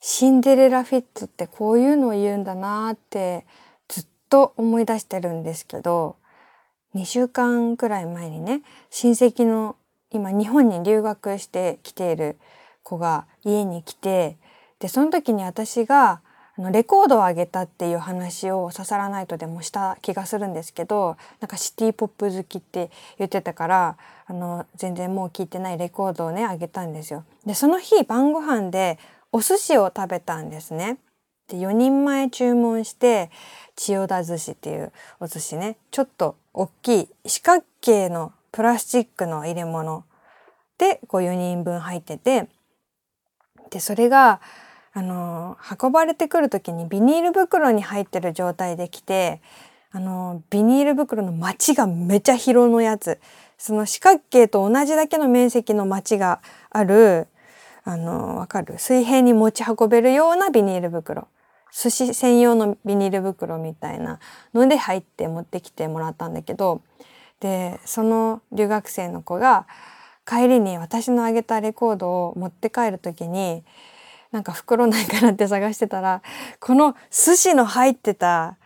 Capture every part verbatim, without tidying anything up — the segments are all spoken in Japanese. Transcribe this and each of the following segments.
シンデレラフィットってこういうのを言うんだなってずっと思い出してるんですけど、にしゅうかんくらい前にね、親戚の今日本に留学してきている子が家に来て、でその時に私があのレコードをあげたっていう話をささらないとでもした気がするんですけど、なんかシティポップ好きって言ってたから、あの全然もう聴いてないレコードをねあげたんですよ。でその日晩ご飯でお寿司を食べたんですね。でよにんまえ注文して、千代田寿司っていうお寿司ね、ちょっと大きい四角形のプラスチックの入れ物でこうよにんぶん入ってて、でそれがあの運ばれてくる時にビニール袋に入ってる状態できて、あのビニール袋の町がめちゃ広のやつ、その四角形と同じだけの面積の町がある、あのわかる、水平に持ち運べるようなビニール袋、寿司専用のビニール袋みたいなので入って持ってきてもらったんだけど、でその留学生の子が帰りに私のあげたレコードを持って帰る時に、なんか袋ないかなって探してたら、この寿司の入ってた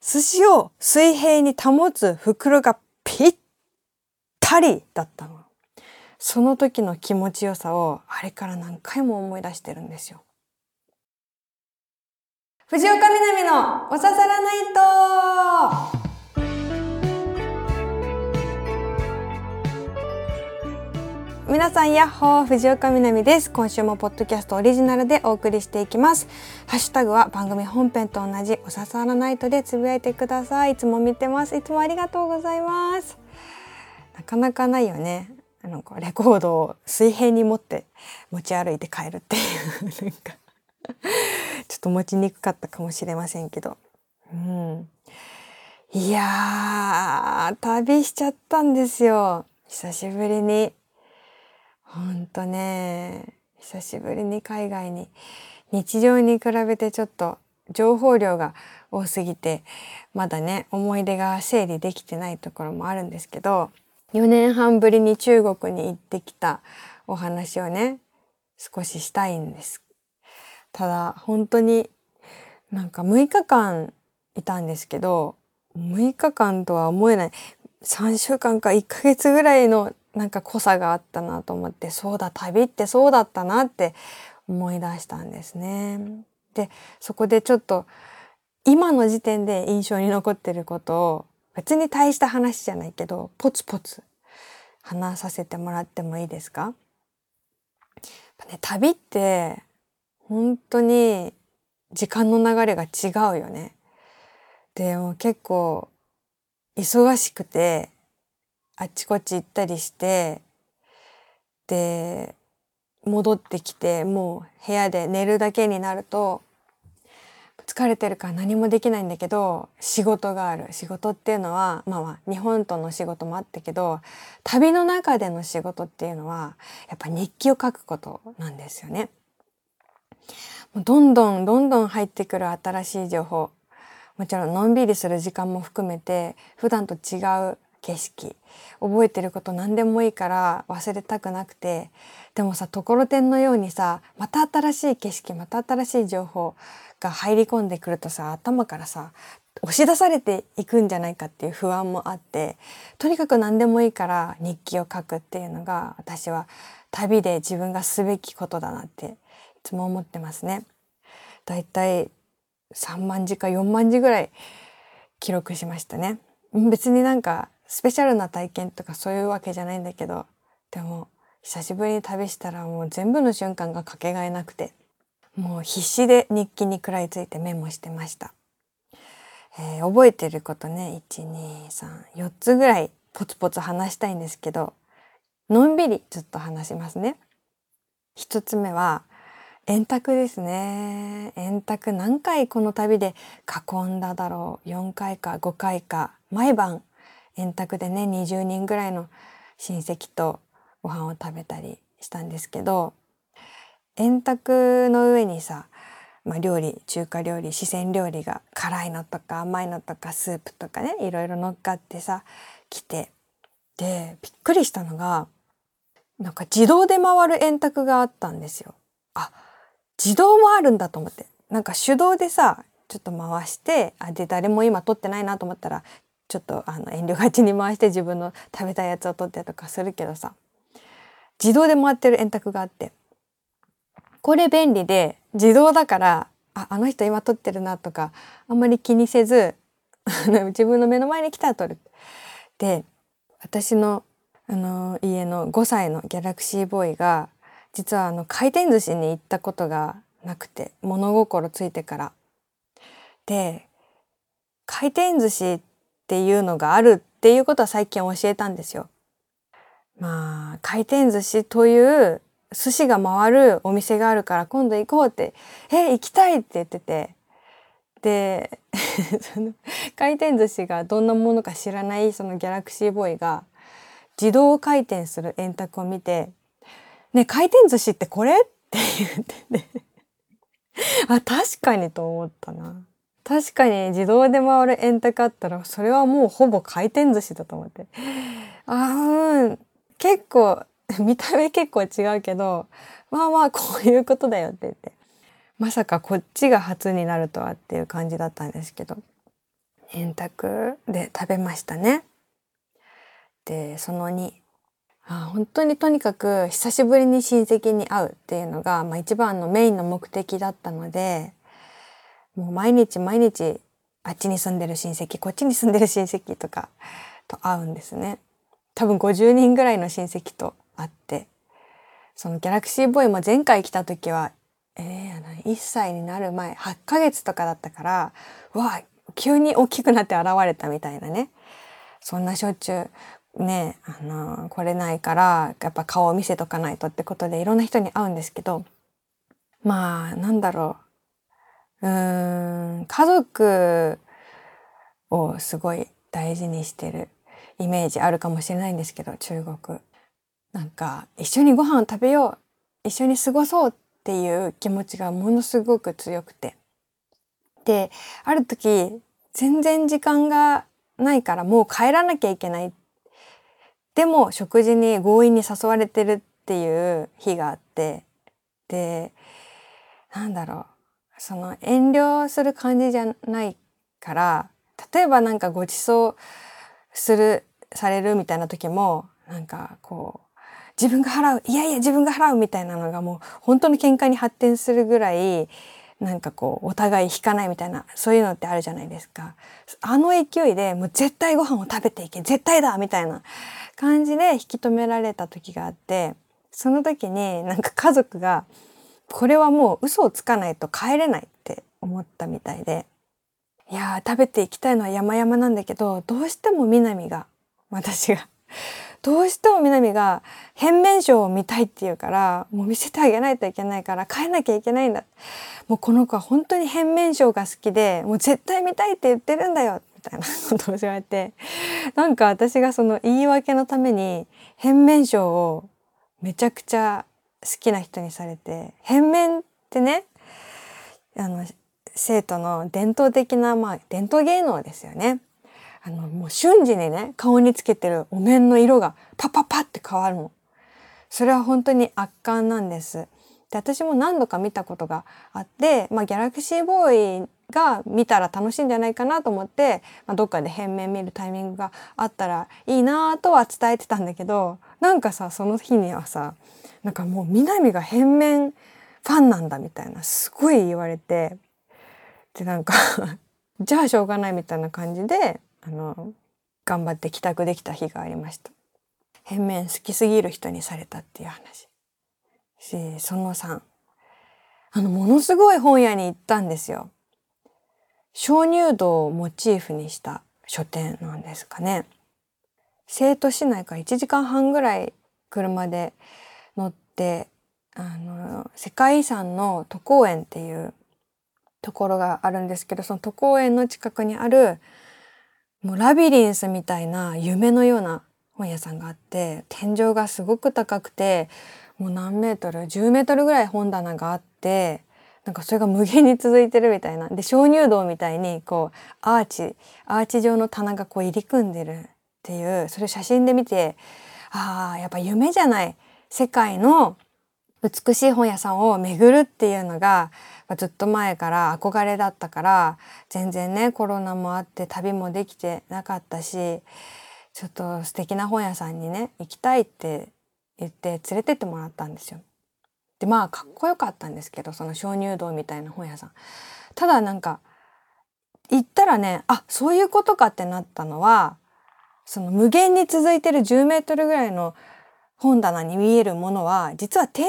寿司を水平に保つ袋がぴったりだったの。その時の気持ちよさをあれから何回も思い出してるんですよ。藤岡みなみのおささらないと。皆さんヤッホー、藤岡みなみです。今週もポッドキャストオリジナルでお送りしていきます。ハッシュタグは番組本編と同じおささらないとでつぶやいてください。いつも見てます。いつもありがとうございます。なかなかないよね。あのこうレコードを水平に持って持ち歩いて帰るっていうなんかちょっと持ちにくかったかもしれませんけど、うん、いやー旅しちゃったんですよ。久しぶりに。ほんとね、久しぶりに海外に、日常に比べてちょっと情報量が多すぎて、まだね思い出が整理できてないところもあるんですけど、よねんはんぶりに中国に行ってきたお話をね少ししたいんです。ただ本当になんかむいかかんいたんですけど、むいかかんとは思えないさんしゅうかんかいっかげつぐらいのなんか濃さがあったなと思って、そうだ旅ってそうだったなって思い出したんですね。でそこでちょっと今の時点で印象に残ってることを、別に大した話じゃないけどポツポツ話させてもらってもいいですか？ね、旅って本当に時間の流れが違うよね。でも結構忙しくてあっちこっち行ったりして、で戻ってきてもう部屋で寝るだけになると疲れてるから何もできないんだけど、仕事がある。仕事っていうのはまあまあ日本との仕事もあったけど、旅の中での仕事っていうのはやっぱ日記を書くことなんですよね。もうどんどんどんどん入ってくる新しい情報、もちろんのんびりする時間も含めて普段と違う景色、覚えてること何でもいいから忘れたくなくて、でもさ、ところてんのようにさ、また新しい景色、また新しい情報が入り込んでくるとさ、頭からさ押し出されていくんじゃないかっていう不安もあって、とにかく何でもいいから日記を書くっていうのが私は旅で自分がすべきことだなっていつも思ってますね。だいたいさんまんじかよんまんじぐらい記録しましたね。別になんかスペシャルな体験とかそういうわけじゃないんだけど、でも久しぶりに旅したらもう全部の瞬間がかけがえなくて、もう必死で日記に食らいついてメモしてました。えー、覚えてることね、いち、に、さん、よっつぐらいポツポツ話したいんですけど、のんびりずっと話しますね。ひとつめは円卓ですね。円卓何回この旅で囲んだだろう。よんかいかごかいか、毎晩円卓でねにじゅうにんぐらいの親戚とご飯を食べたりしたんですけど、円卓の上にさ、まあ、料理、中華料理、四川料理が辛いのとか甘いのとかスープとかね、いろいろ乗っかってさ来て、でびっくりしたのがなんか自動で回る円卓があったんですよ。あ、自動もあるんだと思って、なんか手動でさちょっと回して、あで誰も今撮ってないなと思ったらちょっとあの遠慮がちに回して自分の食べたいやつを撮ってとかするけどさ、自動で回ってる円卓があって、これ便利で自動だから、あ、あの人今撮ってるなとかあんまり気にせず自分の目の前に来たら撮る。で、私の、あの家のごさいのギャラクシーボーイが実はあの回転寿司に行ったことがなくて、物心ついてから。で、回転寿司っていうのがあるっていうことは最近教えたんですよ。まあ回転寿司という寿司が回るお店があるから今度行こうって、え行きたいって言ってて、でその回転寿司がどんなものか知らないそのギャラクシーボーイが自動回転する円卓を見て、ね、回転寿司ってこれって言っててあ、確かにと思ったな。確かに自動で回る円卓あったらそれはもうほぼ回転寿司だと思って、あー、うん、結構見た目結構違うけど、まあまあこういうことだよって言って、まさかこっちが初になるとはっていう感じだったんですけど、円卓で食べましたね。で、そのに、あ、本当にとにかく久しぶりに親戚に会うっていうのが、まあ、一番のメインの目的だったので、もう毎日毎日あっちに住んでる親戚、こっちに住んでる親戚とかと会うんですね。多分ごじゅうにんぐらいの親戚と会って、そのギャラクシーボーイも前回来た時はえー、いっさいになる前はちかげつとかだったから、わあ急に大きくなって現れたみたいなね。そんなしょっちゅうね、あのー、来れないからやっぱ顔を見せとかないとってことでいろんな人に会うんですけど、まあなんだろう、うーん家族をすごい大事にしてるイメージあるかもしれないんですけど、中国なんか一緒にご飯を食べよう、一緒に過ごそうっていう気持ちがものすごく強くて、である時全然時間がないからもう帰らなきゃいけない、でも食事に強引に誘われてるっていう日があって、でなんだろう、その遠慮する感じじゃないから、例えばなんかご馳走するされるみたいな時もなんかこう自分が払う、いやいや自分が払うみたいなのがもう本当の喧嘩に発展するぐらい、なんかこうお互い引かないみたいな、そういうのってあるじゃないですか。あの勢いでもう絶対ご飯を食べていけ、絶対だみたいな感じで引き止められた時があって、その時になんか家族がこれはもう嘘をつかないと帰れないって思ったみたいで、いや食べていきたいのは山々なんだけど、どうしても南が私がどうしても南が変面ショーを見たいっていうから、もう見せてあげないといけないから帰らなきゃいけないんだ、もうこの子は本当に変面ショーが好きでもう絶対見たいって言ってるんだよみたいなことを言われて、なんか私がその言い訳のために変面ショーをめちゃくちゃ好きな人にされて、変面ってね、あの生徒の伝統的な、まあ、伝統芸能ですよね。あのもう瞬時にね顔につけてるお面の色がパパパって変わるの、それは本当に圧巻なんです。で、私も何度か見たことがあって、まあ、ギャラクシーボーイが見たら楽しいんじゃないかなと思って、まあ、どっかで変面見るタイミングがあったらいいなとは伝えてたんだけど、なんかさその日にはさ、なんかもう南が変面ファンなんだみたいなすごい言われて、でなんかじゃあしょうがないみたいな感じであの頑張って帰宅できた日がありました。変面好きすぎる人にされたっていう話し、そのさん、あのものすごい本屋に行ったんですよ。鍾乳洞をモチーフにした書店なんですかね。成都市内からいちじかんはんぐらい車で乗って、あの世界遺産の都公園っていうところがあるんですけど、その都公園の近くにあるもうラビリンスみたいな夢のような本屋さんがあって、天井がすごく高くて、もう何メートルじゅうメートルぐらい本棚があって、なんかそれが無限に続いてるみたいな、で鍾乳洞みたいにこうアーチアーチ状の棚がこう入り組んでるっていう、それを写真で見て、ああやっぱ夢じゃない世界の美しい本屋さんを巡るっていうのがずっと前から憧れだったから、全然ねコロナもあって旅もできてなかったし、ちょっと素敵な本屋さんにね行きたいって言って連れてってもらったんですよ。でまあかっこよかったんですけど、その鍾乳洞みたいな本屋さん。ただなんか行ったらね、あ、そういうことかってなったのは、その無限に続いてるじゅうメートルぐらいの本棚に見えるものは、実は天井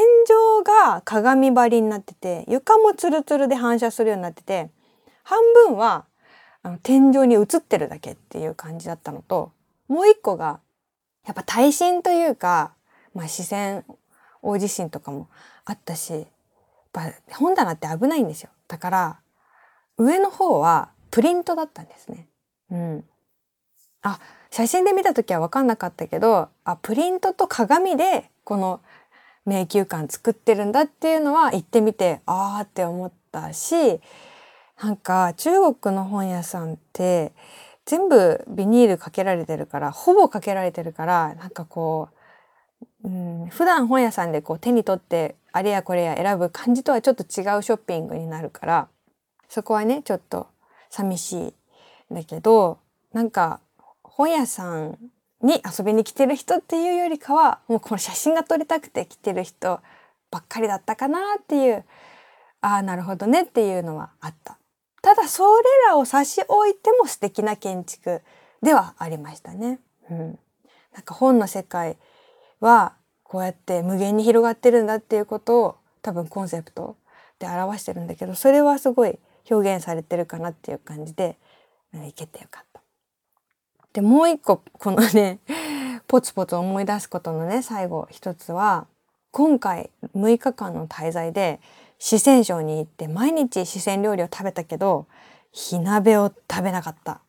が鏡張りになってて、床もツルツルで反射するようになってて、半分はあの天井に映ってるだけっていう感じだったのと、もう一個がやっぱ耐震というか、まあ、視線大地震とかもあったし、やっぱ本棚って危ないんですよ。だから上の方はプリントだったんですね。うん。あ、写真で見た時は分かんなかったけど、あ、プリントと鏡でこの迷宮館作ってるんだっていうのは行ってみて、あーって思ったし、なんか中国の本屋さんって全部ビニールかけられてるから、ほぼかけられてるから、なんかこう、うん、普段本屋さんでこう手に取ってあれやこれや選ぶ感じとはちょっと違うショッピングになるから、そこはねちょっと寂しいんだけど、なんか本屋さんに遊びに来てる人っていうよりかは、もうこの写真が撮りたくて来てる人ばっかりだったかなっていう、ああなるほどねっていうのはあった。ただそれらを差し置いても素敵な建築ではありましたね、うん、なんか本の世界はこうやって無限に広がってるんだっていうことを多分コンセプトで表してるんだけど、それはすごい表現されてるかなっていう感じで、行けてよかった。でもう一個このねポツポツ思い出すことのね最後一つは、今回むいかかんの滞在で四川省に行って毎日四川料理を食べたけど、火鍋を食べなかった。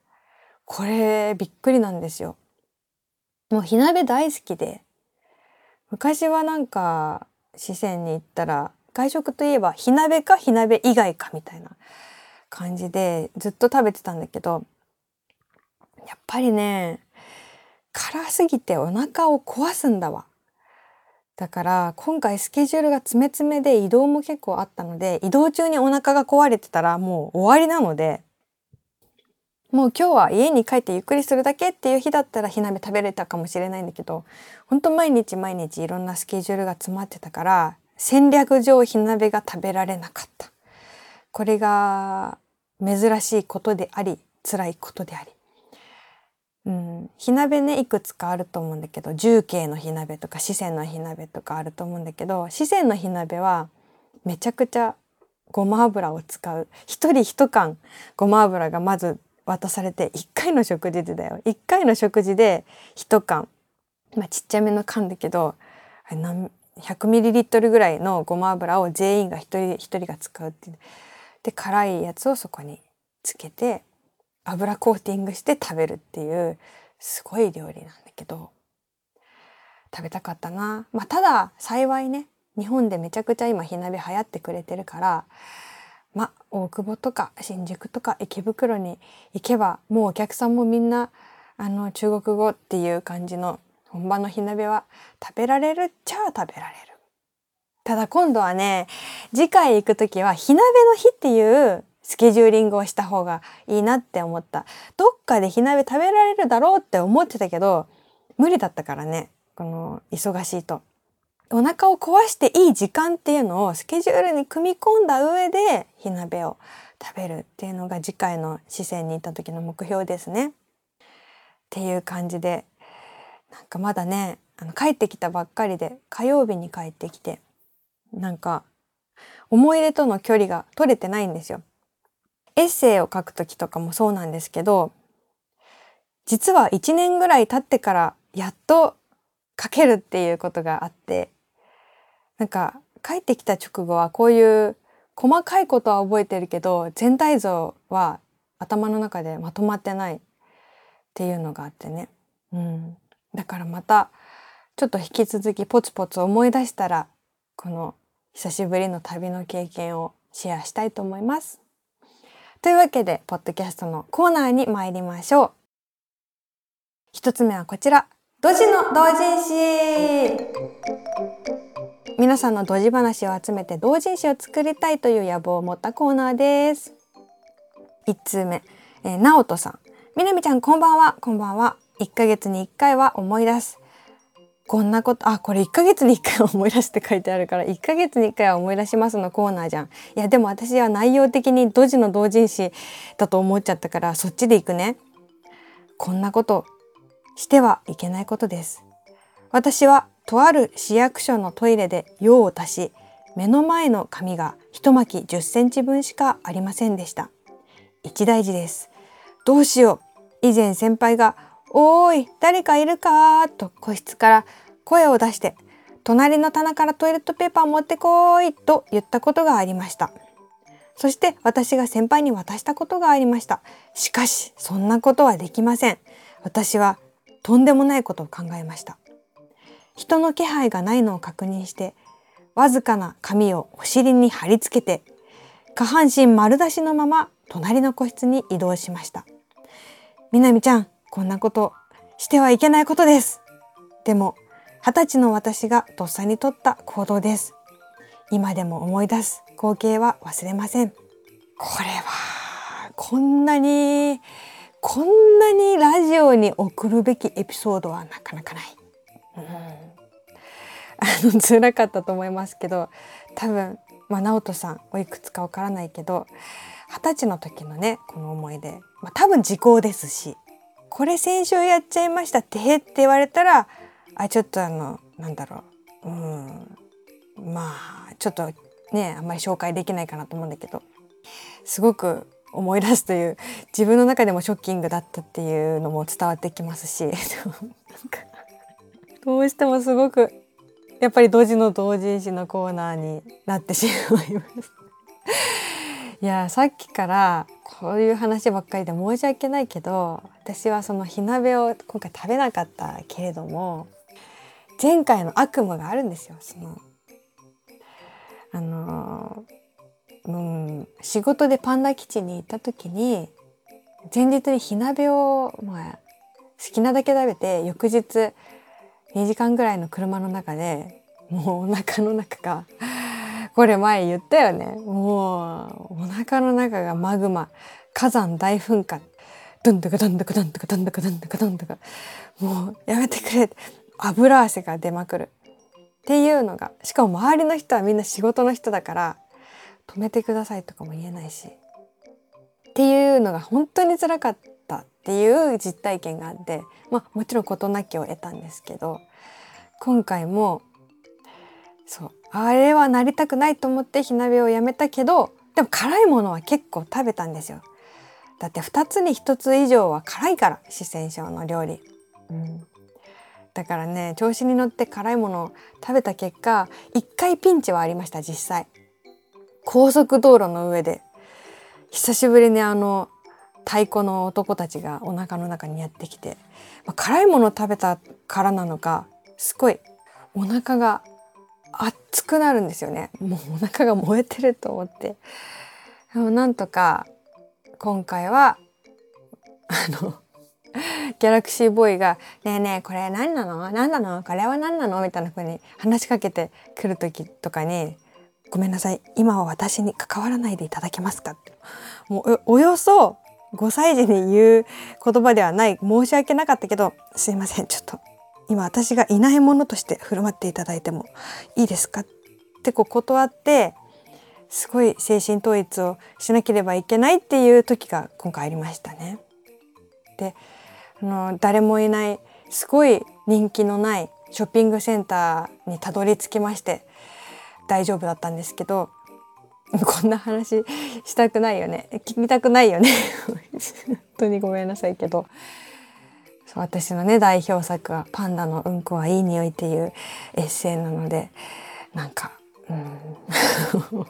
これびっくりなんですよ。もう火鍋大好きで、昔はなんか四川に行ったら外食といえば火鍋か火鍋以外かみたいな感じでずっと食べてたんだけど、やっぱりね辛すぎてお腹を壊すんだわ。だから今回スケジュールが詰め詰めで移動も結構あったので、移動中にお腹が壊れてたらもう終わりなので、もう今日は家に帰ってゆっくりするだけっていう日だったら火鍋食べれたかもしれないんだけど、ほんと毎日毎日いろんなスケジュールが詰まってたから、戦略上火鍋が食べられなかった。これが珍しいことであり辛いことであり、うん、火鍋ねいくつかあると思うんだけど、重慶の火鍋とか四川の火鍋とかあると思うんだけど、四川の火鍋はめちゃくちゃごま油を使う。一人一缶ごま油がまず渡されて、いっかいの食事でだよ、いっかいの食事で一缶、まあ、ちっちゃめの缶だけど ひゃくミリリットル ぐらいのごま油を全員が一人一人が使うっていう。で辛いやつをそこにつけて油コーティングして食べるっていうすごい料理なんだけど、食べたかったな。まあただ幸いね日本でめちゃくちゃ今火鍋流行ってくれてるから、まあ大久保とか新宿とか池袋に行けばもうお客さんもみんなあの中国語っていう感じの本場の火鍋は食べられるっちゃ食べられる。ただ今度はね次回行くときは火鍋の日っていうスケジューリングをした方がいいなって思った。どっかで火鍋食べられるだろうって思ってたけど、無理だったからね、この忙しいと。お腹を壊していい時間っていうのをスケジュールに組み込んだ上で火鍋を食べるっていうのが次回の四川に行った時の目標ですね。っていう感じで、なんかまだね、あの帰ってきたばっかりで、火曜日に帰ってきて、なんか思い出との距離が取れてないんですよ。エッセイを書くときとかもそうなんですけど、実はいちねんぐらい経ってからやっと書けるっていうことがあって、なんか帰ってきた直後はこういう細かいことは覚えてるけど全体像は頭の中でまとまってないっていうのがあってね、うん、だからまたちょっと引き続きポツポツ思い出したらこの久しぶりの旅の経験をシェアしたいと思います。というわけでポッドキャストのコーナーに参りましょう。一つ目はこちら、ドジの同人誌。皆さんのドジ話を集めて同人誌を作りたいという野望を持ったコーナーです。いち通目、えー、直人さん。みなみちゃんこんばんは。こんばんは。いっかげつにいっかいは思い出す。こんなこと、あ、これいっかげつにいっかいは思い出すって書いてあるから、いっかげつにいっかいは思い出しますのコーナーじゃん。いやでも私は内容的にドジの同人誌だと思っちゃったから、そっちでいくね。こんなことしてはいけないことです。私はとある市役所のトイレで用を足し、目の前の紙が一巻きじゅっセンチ分しかありませんでした。一大事です。どうしよう。以前先輩がおーい誰かいるかと個室から声を出して、隣の棚からトイレットペーパー持ってこいと言ったことがありました。そして私が先輩に渡したことがありました。しかしそんなことはできません。私はとんでもないことを考えました。人の気配がないのを確認して、わずかな紙をお尻に貼り付けて、下半身丸出しのまま隣の個室に移動しました。みなみちゃん、こんなことしてはいけないことです。でも、二十歳の私がとっさに取った行動です。今でも思い出す光景は忘れません。これは、こんなに、こんなにラジオに送るべきエピソードはなかなかない。うん、あの、辛かったと思いますけど、多分、まあ、直人さんおいくつかわからないけど、二十歳の時のね、この思い出、まあ、多分時効ですし、これ先週やっちゃいましたてへって言われたら、あ、ちょっとあの、なんだろう、うん、まあちょっとね、あんまり紹介できないかなと思うんだけど、すごく思い出すという、自分の中でもショッキングだったっていうのも伝わってきますしなんかどうしてもすごくやっぱりドジの同人誌のコーナーになってしまいますいや、さっきからこういう話ばっかりで申し訳ないけど、私はその火鍋を今回食べなかったけれども、前回の悪夢があるんですよ。そのあの、うん、仕事でパンダ基地に行った時に、前日に火鍋を、まあ、好きなだけ食べて、翌日にじかんぐらいの車の中でもうお腹の中がこれ前言ったよね。もうお腹の中がマグマ、火山大噴火、ドンドカドンドカドンドカドンドカドンドカドンドカ、もうやめてくれ、油汗が出まくるっていうのが、しかも周りの人はみんな仕事の人だから止めてくださいとかも言えないしっていうのが本当に辛かったっていう実体験があって、まあもちろん事なきを得たんですけど、今回もそう、あれはなりたくないと思って火鍋をやめたけど、でも辛いものは結構食べたんですよ。だってふたつにひとつ以上は辛いから、四川省の料理、うん、だからね、調子に乗って辛いものを食べた結果、いっかいピンチはありました。実際高速道路の上で久しぶりにあの太鼓の男たちがお腹の中にやってきて、まあ、辛いものを食べたからなのか、すごいお腹が熱くなるんですよね。もうお腹が燃えてると思って、でもなんとか今回はあのギャラクシーボーイがねえねえこれ何なの何なのこれは何なのみたいな風に話しかけてくる時とかに、ごめんなさい今は私に関わらないでいただけますかって、もう お, およそごさい児に言う言葉ではない、申し訳なかったけど、すいませんちょっと今私がいないものとして振る舞っていただいてもいいですかってこう断って、すごい精神統一をしなければいけないっていう時が今回ありましたね。で、あの誰もいないすごい人気のないショッピングセンターにたどり着きまして、大丈夫だったんですけど、こんな話したくないよね、聞きたくないよね本当にごめんなさいけど、私のね代表作はパンダのうんこはいい匂いっていうエッセイなので、なんかうん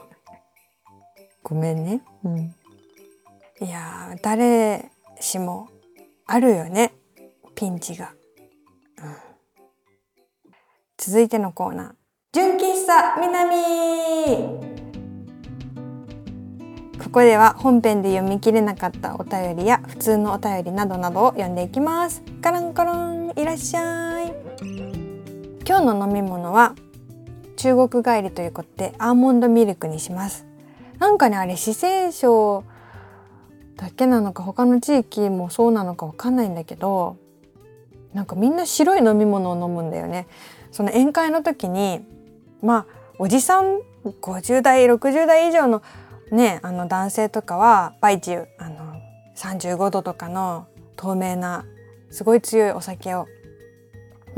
ごめんね、うん、いや誰しもあるよねピンチが、うん、続いてのコーナー、純喫茶南。ここでは本編で読み切れなかったお便りや普通のお便りなどなどを読んでいきます。カランカラン、いらっしゃい。今日の飲み物は中国帰りということでアーモンドミルクにします。なんかね、あれ四川省だけなのか他の地域もそうなのかわかんないんだけど、なんかみんな白い飲み物を飲むんだよね。その宴会の時にまあおじさんごじゅうだいろくじゅうだい以上のね、あの男性とかはバイチュー、あのさんじゅうごどとかの透明なすごい強いお酒を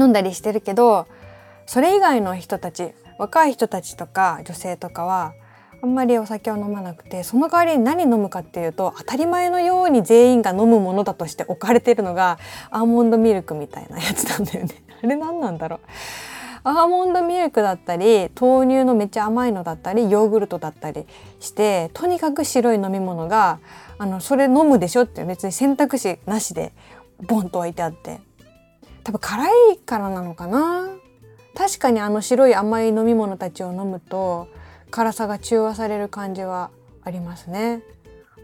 飲んだりしてるけど、それ以外の人たち、若い人たちとか女性とかはあんまりお酒を飲まなくて、その代わりに何飲むかっていうと当たり前のように全員が飲むものだとして置かれてるのがアーモンドミルクみたいなやつなんだよね。あれ何なんだろう。アーモンドミルクだったり豆乳のめっちゃ甘いのだったりヨーグルトだったりして、とにかく白い飲み物があのそれ飲むでしょって別に選択肢なしでボンと置いてあって、多分辛いからなのかな。確かにあの白い甘い飲み物たちを飲むと辛さが中和される感じはありますね。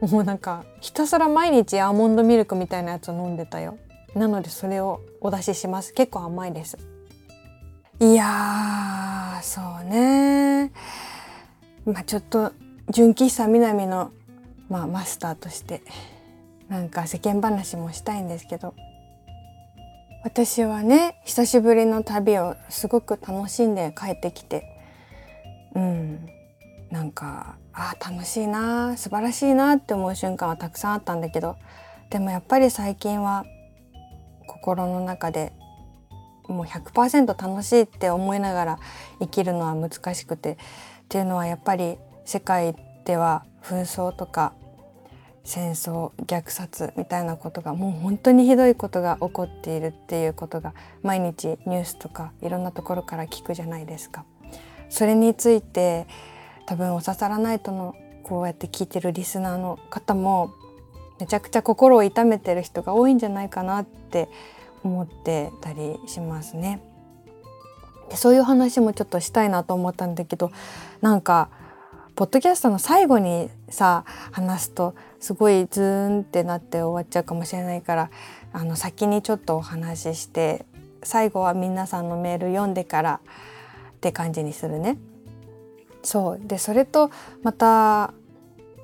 もうなんかひたすら毎日アーモンドミルクみたいなやつを飲んでたよ。なのでそれをお出しします。結構甘いです。いやー、そうね、まあちょっと純喫茶みなみの、まあ、マスターとしてなんか世間話もしたいんですけど、私はね、久しぶりの旅をすごく楽しんで帰ってきて、うん、なんかあー楽しいな、素晴らしいなって思う瞬間はたくさんあったんだけど、でもやっぱり最近は心の中でもう ひゃくパーセント 楽しいって思いながら生きるのは難しくて、っていうのはやっぱり世界では紛争とか戦争、虐殺みたいなことがもう本当にひどいことが起こっているっていうことが毎日ニュースとかいろんなところから聞くじゃないですか。それについて多分おささらないとのこうやって聞いてるリスナーの方もめちゃくちゃ心を痛めてる人が多いんじゃないかなって思ってたりしますね。で、そういう話もちょっとしたいなと思ったんだけど、なんかポッドキャストの最後にさ話すとすごいズーンってなって終わっちゃうかもしれないから、あの先にちょっとお話しして最後は皆さんのメール読んでからって感じにするね。そうで、それとまた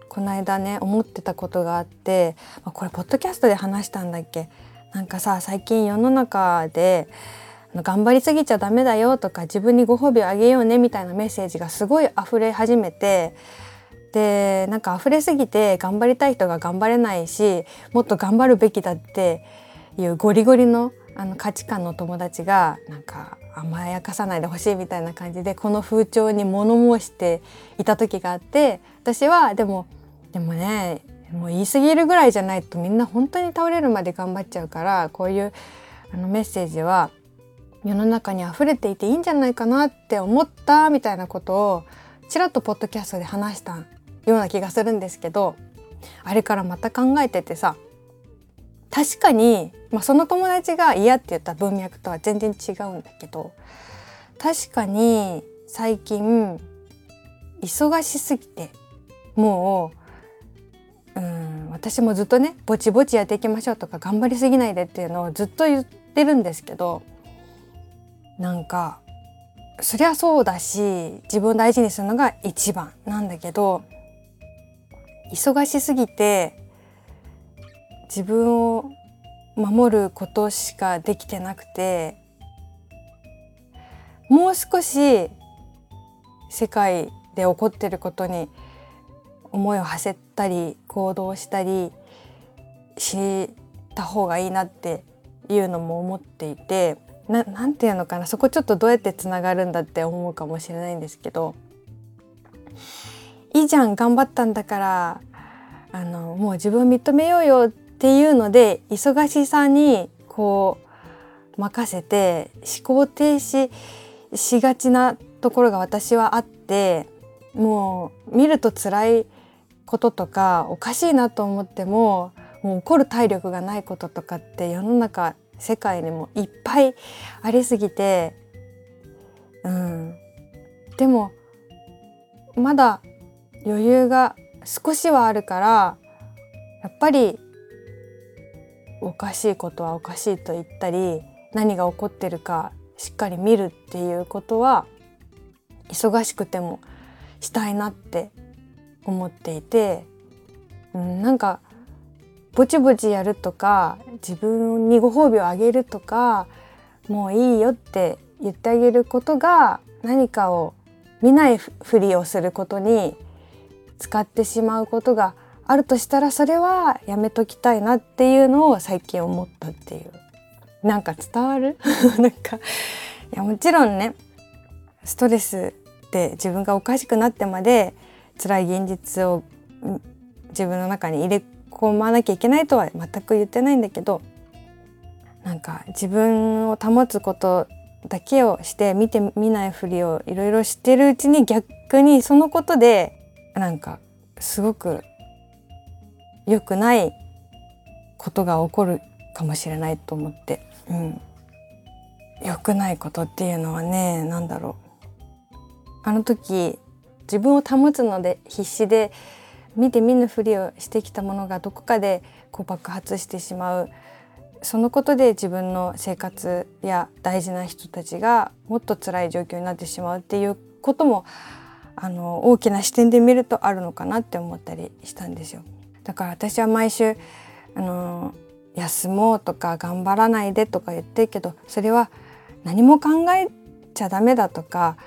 この間ね思ってたことがあって、これポッドキャストで話したんだっけ、なんかさ最近世の中で頑張りすぎちゃダメだよとか自分にご褒美をあげようねみたいなメッセージがすごい溢れ始めて、でなんか溢れすぎて頑張りたい人が頑張れないし、もっと頑張るべきだっていうゴリゴリ の, あの価値観の友達がなんか甘やかさないでほしいみたいな感じでこの風潮に物申していた時があって、私はでもでもねもう言い過ぎるぐらいじゃないとみんな本当に倒れるまで頑張っちゃうから、こういうあのメッセージは世の中に溢れていていいんじゃないかなって思ったみたいなことをちらっとポッドキャストで話したような気がするんですけど、あれからまた考えててさ、確かに、まあ、その友達が嫌って言った文脈とは全然違うんだけど、確かに最近忙しすぎてもううん、私もずっとねぼちぼちやっていきましょうとか頑張りすぎないでっていうのをずっと言ってるんですけど、なんかそりゃそうだし自分を大事にするのが一番なんだけど、忙しすぎて自分を守ることしかできてなくて、もう少し世界で起こってることに思いを馳せたり行動したりした方がいいなっていうのも思っていて、 な, なんていうのかな、そこちょっとどうやってつながるんだって思うかもしれないんですけど、いいじゃん頑張ったんだからあのもう自分認めようよっていうので忙しさにこう任せて思考停止しがちなところが私はあって、もう見ると辛いこととかおかしいなと思ってももう怒る体力がないこととかって世の中世界にもいっぱいありすぎて、うん、でもまだ余裕が少しはあるから、やっぱりおかしいことはおかしいと言ったり何が起こってるかしっかり見るっていうことは忙しくてもしたいなって思っていて、うん、なんかぼちぼちやるとか自分にご褒美をあげるとかもういいよって言ってあげることが何かを見ないふりをすることに使ってしまうことがあるとしたら、それはやめときたいなっていうのを最近思ったっていう。なんか伝わるなんかいやもちろんね、ストレスで自分がおかしくなってまで辛い現実を自分の中に入れ込まなきゃいけないとは全く言ってないんだけど、なんか自分を保つことだけをして見て見ないふりをいろいろしてるうちに、逆にそのことでなんかすごく良くないことが起こるかもしれないと思って、うん、良くないことっていうのはね、なんだろう、あの時自分を保つので必死で見て見ぬふりをしてきたものがどこかでこう爆発してしまう、そのことで自分の生活や大事な人たちがもっと辛い状況になってしまうっていうことも、あの大きな視点で見るとあるのかなって思ったりしたんですよ。だから私は毎週あの休もうとか頑張らないでとか言ってるけど、それは何も考えちゃダメだとか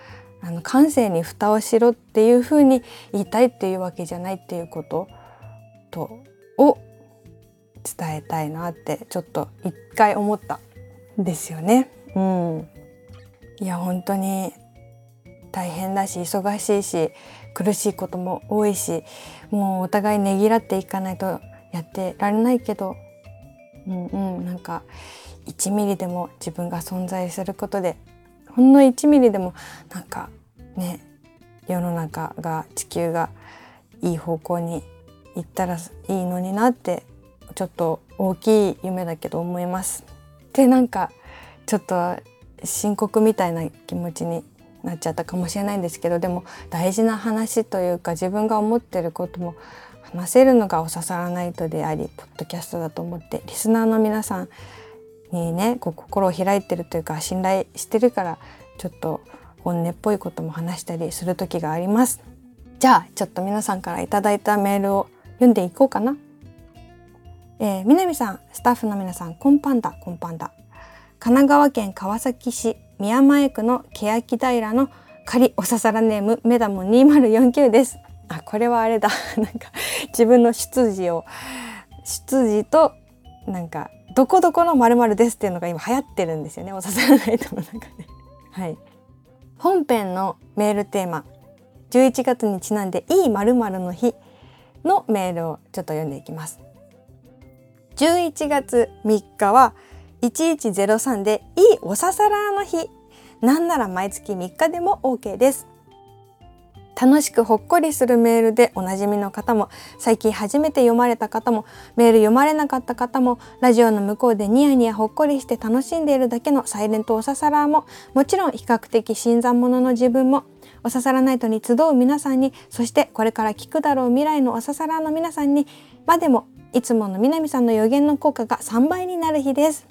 あの感性に蓋をしろっていうふうに言いたいっていうわけじゃないっていうこととを伝えたいなってちょっと一回思ったんですよね、うん、いや本当に大変だし忙しいし苦しいことも多いし、もうお互いねぎらっていかないとやってられないけど、うんうん、なんかいちミリでも自分が存在することで、ほんのいちミリでもなんかね世の中が地球がいい方向に行ったらいいのになって、ちょっと大きい夢だけど思います。でなんかちょっと深刻みたいな気持ちになっちゃったかもしれないんですけど、でも大事な話というか自分が思ってることも話せるのがおささらないとでありポッドキャストだと思って、リスナーの皆さんにねこう心を開いてるというか信頼してるから、ちょっと本音っぽいことも話したりする時があります。じゃあちょっと皆さんからいただいたメールを読んでいこうかな。えー、南さん、スタッフの皆さん、こんぱんだこんぱんだ。神奈川県川崎市宮前区の欅平の仮おささらネームメダモンにまるよんきゅうです。あ、これはあれだなんか自分の出自を出自となんかどこどこの〇〇ですっていうのが今流行ってるんですよね、おささらないとの中ではい。本編のメールテーマじゅういちがつにちなんでいい〇〇の日のメールをちょっと読んでいきます。じゅういちがつみっかはせんひゃくさんでいいおささらの日。なんなら毎月みっかでも OK です。楽しくほっこりするメールでおなじみの方も、最近初めて読まれた方も、メール読まれなかった方も、ラジオの向こうでニヤニヤほっこりして楽しんでいるだけのサイレントおささらも、もちろん比較的新参者の自分も、おささらナイトに集う皆さんに、そしてこれから聞くだろう未来のおささらの皆さんにまでも、いつもの南さんの予言の効果がさんばいになる日です。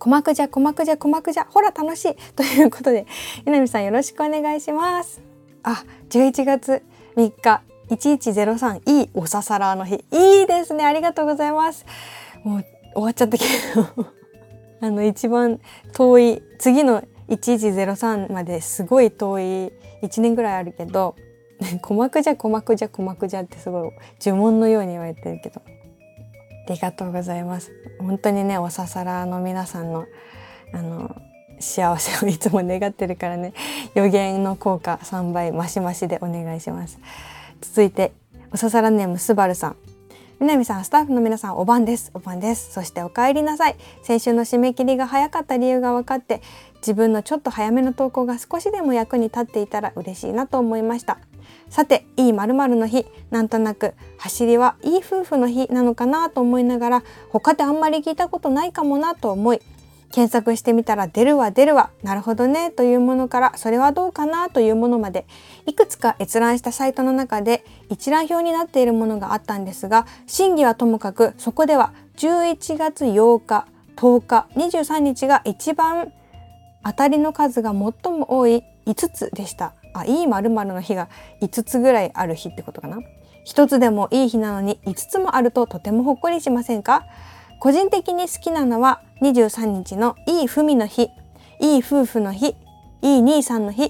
鼓膜じゃ鼓膜じゃ鼓膜じゃほら楽しいということで、南さんよろしくお願いします。あ、じゅういちがつみっかせんひゃくさんいいおささらの日、いいですね、ありがとうございます。もう終わっちゃったけどあの一番遠い次のせんひゃくさんまですごい遠いいちねんぐらいあるけど、鼓膜じゃ鼓膜じゃ鼓膜じゃってすごい呪文のように言われてるけど、ありがとうございます。本当にねおささらの皆さんのあの幸せをいつも願ってるからね、予言の効果さんばいマシマシでお願いします。続いておささらネームすばるさん、南さん、スタッフの皆さん、お晩ですお晩です。そしてお帰りなさい。先週の締め切りが早かった理由が分かって、自分のちょっと早めの投稿が少しでも役に立っていたら嬉しいなと思いました。さて、いい〇〇の日、なんとなく走りはいい夫婦の日なのかなと思いながら、他であんまり聞いたことないかもなと思い検索してみたら、出るわ出るわ、なるほどねというものから、それはどうかなというものまで、いくつか閲覧したサイトの中で一覧表になっているものがあったんですが、真偽はともかく、そこではじゅういちがつようか、とおか、にじゅうさんにちが一番当たりの数が最も多いいつつでした。あ、いい〇〇の日がいつつぐらいある日ってことかな。ひとつでもいい日なのにいつつもあるととてもほっこりしませんか？個人的に好きなのはにじゅうさんにちのいい文の日、いい夫婦の日、いい兄さんの日、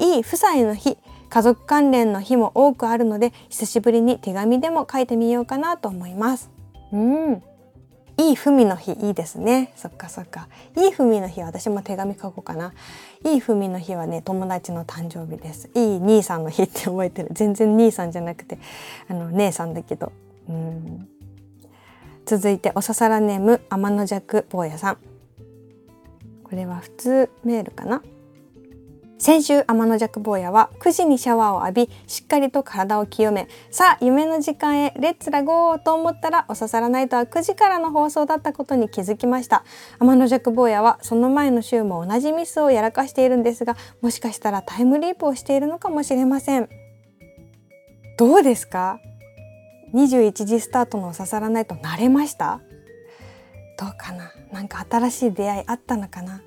いい夫妻の日、家族関連の日も多くあるので、久しぶりに手紙でも書いてみようかなと思います。うん、いい文の日いいですね。そっかそっか。いい文の日は私も手紙書こうかな。いい文の日はね、友達の誕生日です。いい兄さんの日って覚えてる。全然兄さんじゃなくてあの姉さんだけど。うん。続いておささらネーム天の弱坊やさん。これは普通メールかな。先週天の弱坊やはくじにシャワーを浴び、しっかりと体を清め、さあ夢の時間へレッツラゴーと思ったら、おささらナイトはくじからの放送だったことに気づきました。天の弱坊やはその前の週も同じミスをやらかしているんですが、もしかしたらタイムリープをしているのかもしれません。どうですか？にじゅういちじスタートのおささらナイト慣れました？どうかな？なんか新しい出会いあったのかな？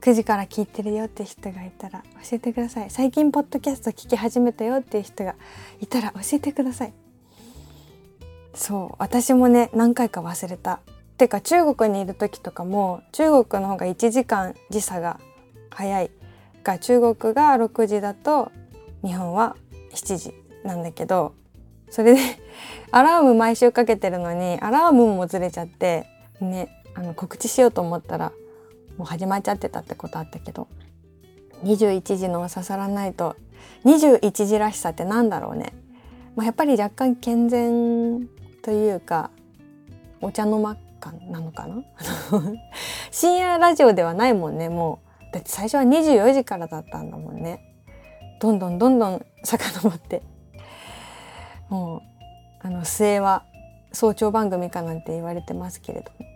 くじから聞いてるよって人がいたら教えてください。最近ポッドキャスト聞き始めたよっていう人がいたら教えてください。そう、私もね何回か忘れた。てか中国にいる時とかも、中国の方がいちじかん時差が早いが、中国がろくじだと日本はしちじなんだけど、それでアラーム毎週かけてるのにアラームもずれちゃってね、あの告知しようと思ったらもう始まっちゃってたってことあったけど、にじゅういちじのおささらないとにじゅういちじらしさってなんだろうね。まあ、やっぱり若干健全というかお茶の間感なのかな深夜ラジオではないもんね。もうだって最初はにじゅうよじからだったんだもんね。どんどんどんどん遡って、もうあの末は早朝番組かなんて言われてますけれども、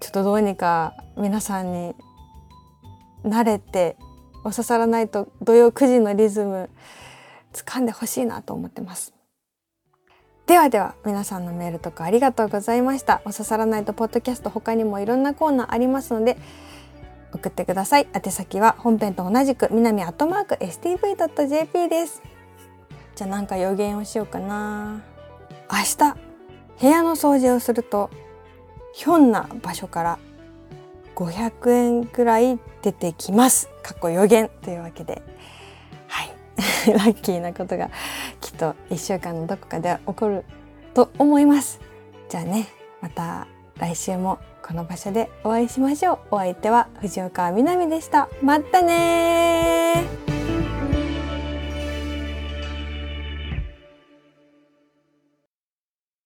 ちょっとどうにか皆さんに慣れて、おささらないと土曜くじのリズム掴んでほしいなと思ってます。ではでは皆さんのメールとかありがとうございました。おささらないとポッドキャスト他にもいろんなコーナーありますので送ってください。宛先は本編と同じく南アットマーク エスティーブイドットジェーピー です。じゃあなんか予言をしようかな。明日部屋の掃除をするとひょんな場所からごひゃくえんくらい出てきます。かっこ予言というわけで、はい、ラッキーなことがきっといっしゅうかんのどこかで起こると思います。じゃあね、また来週もこの場所でお会いしましょう。お相手は藤岡みなみでした。またねー。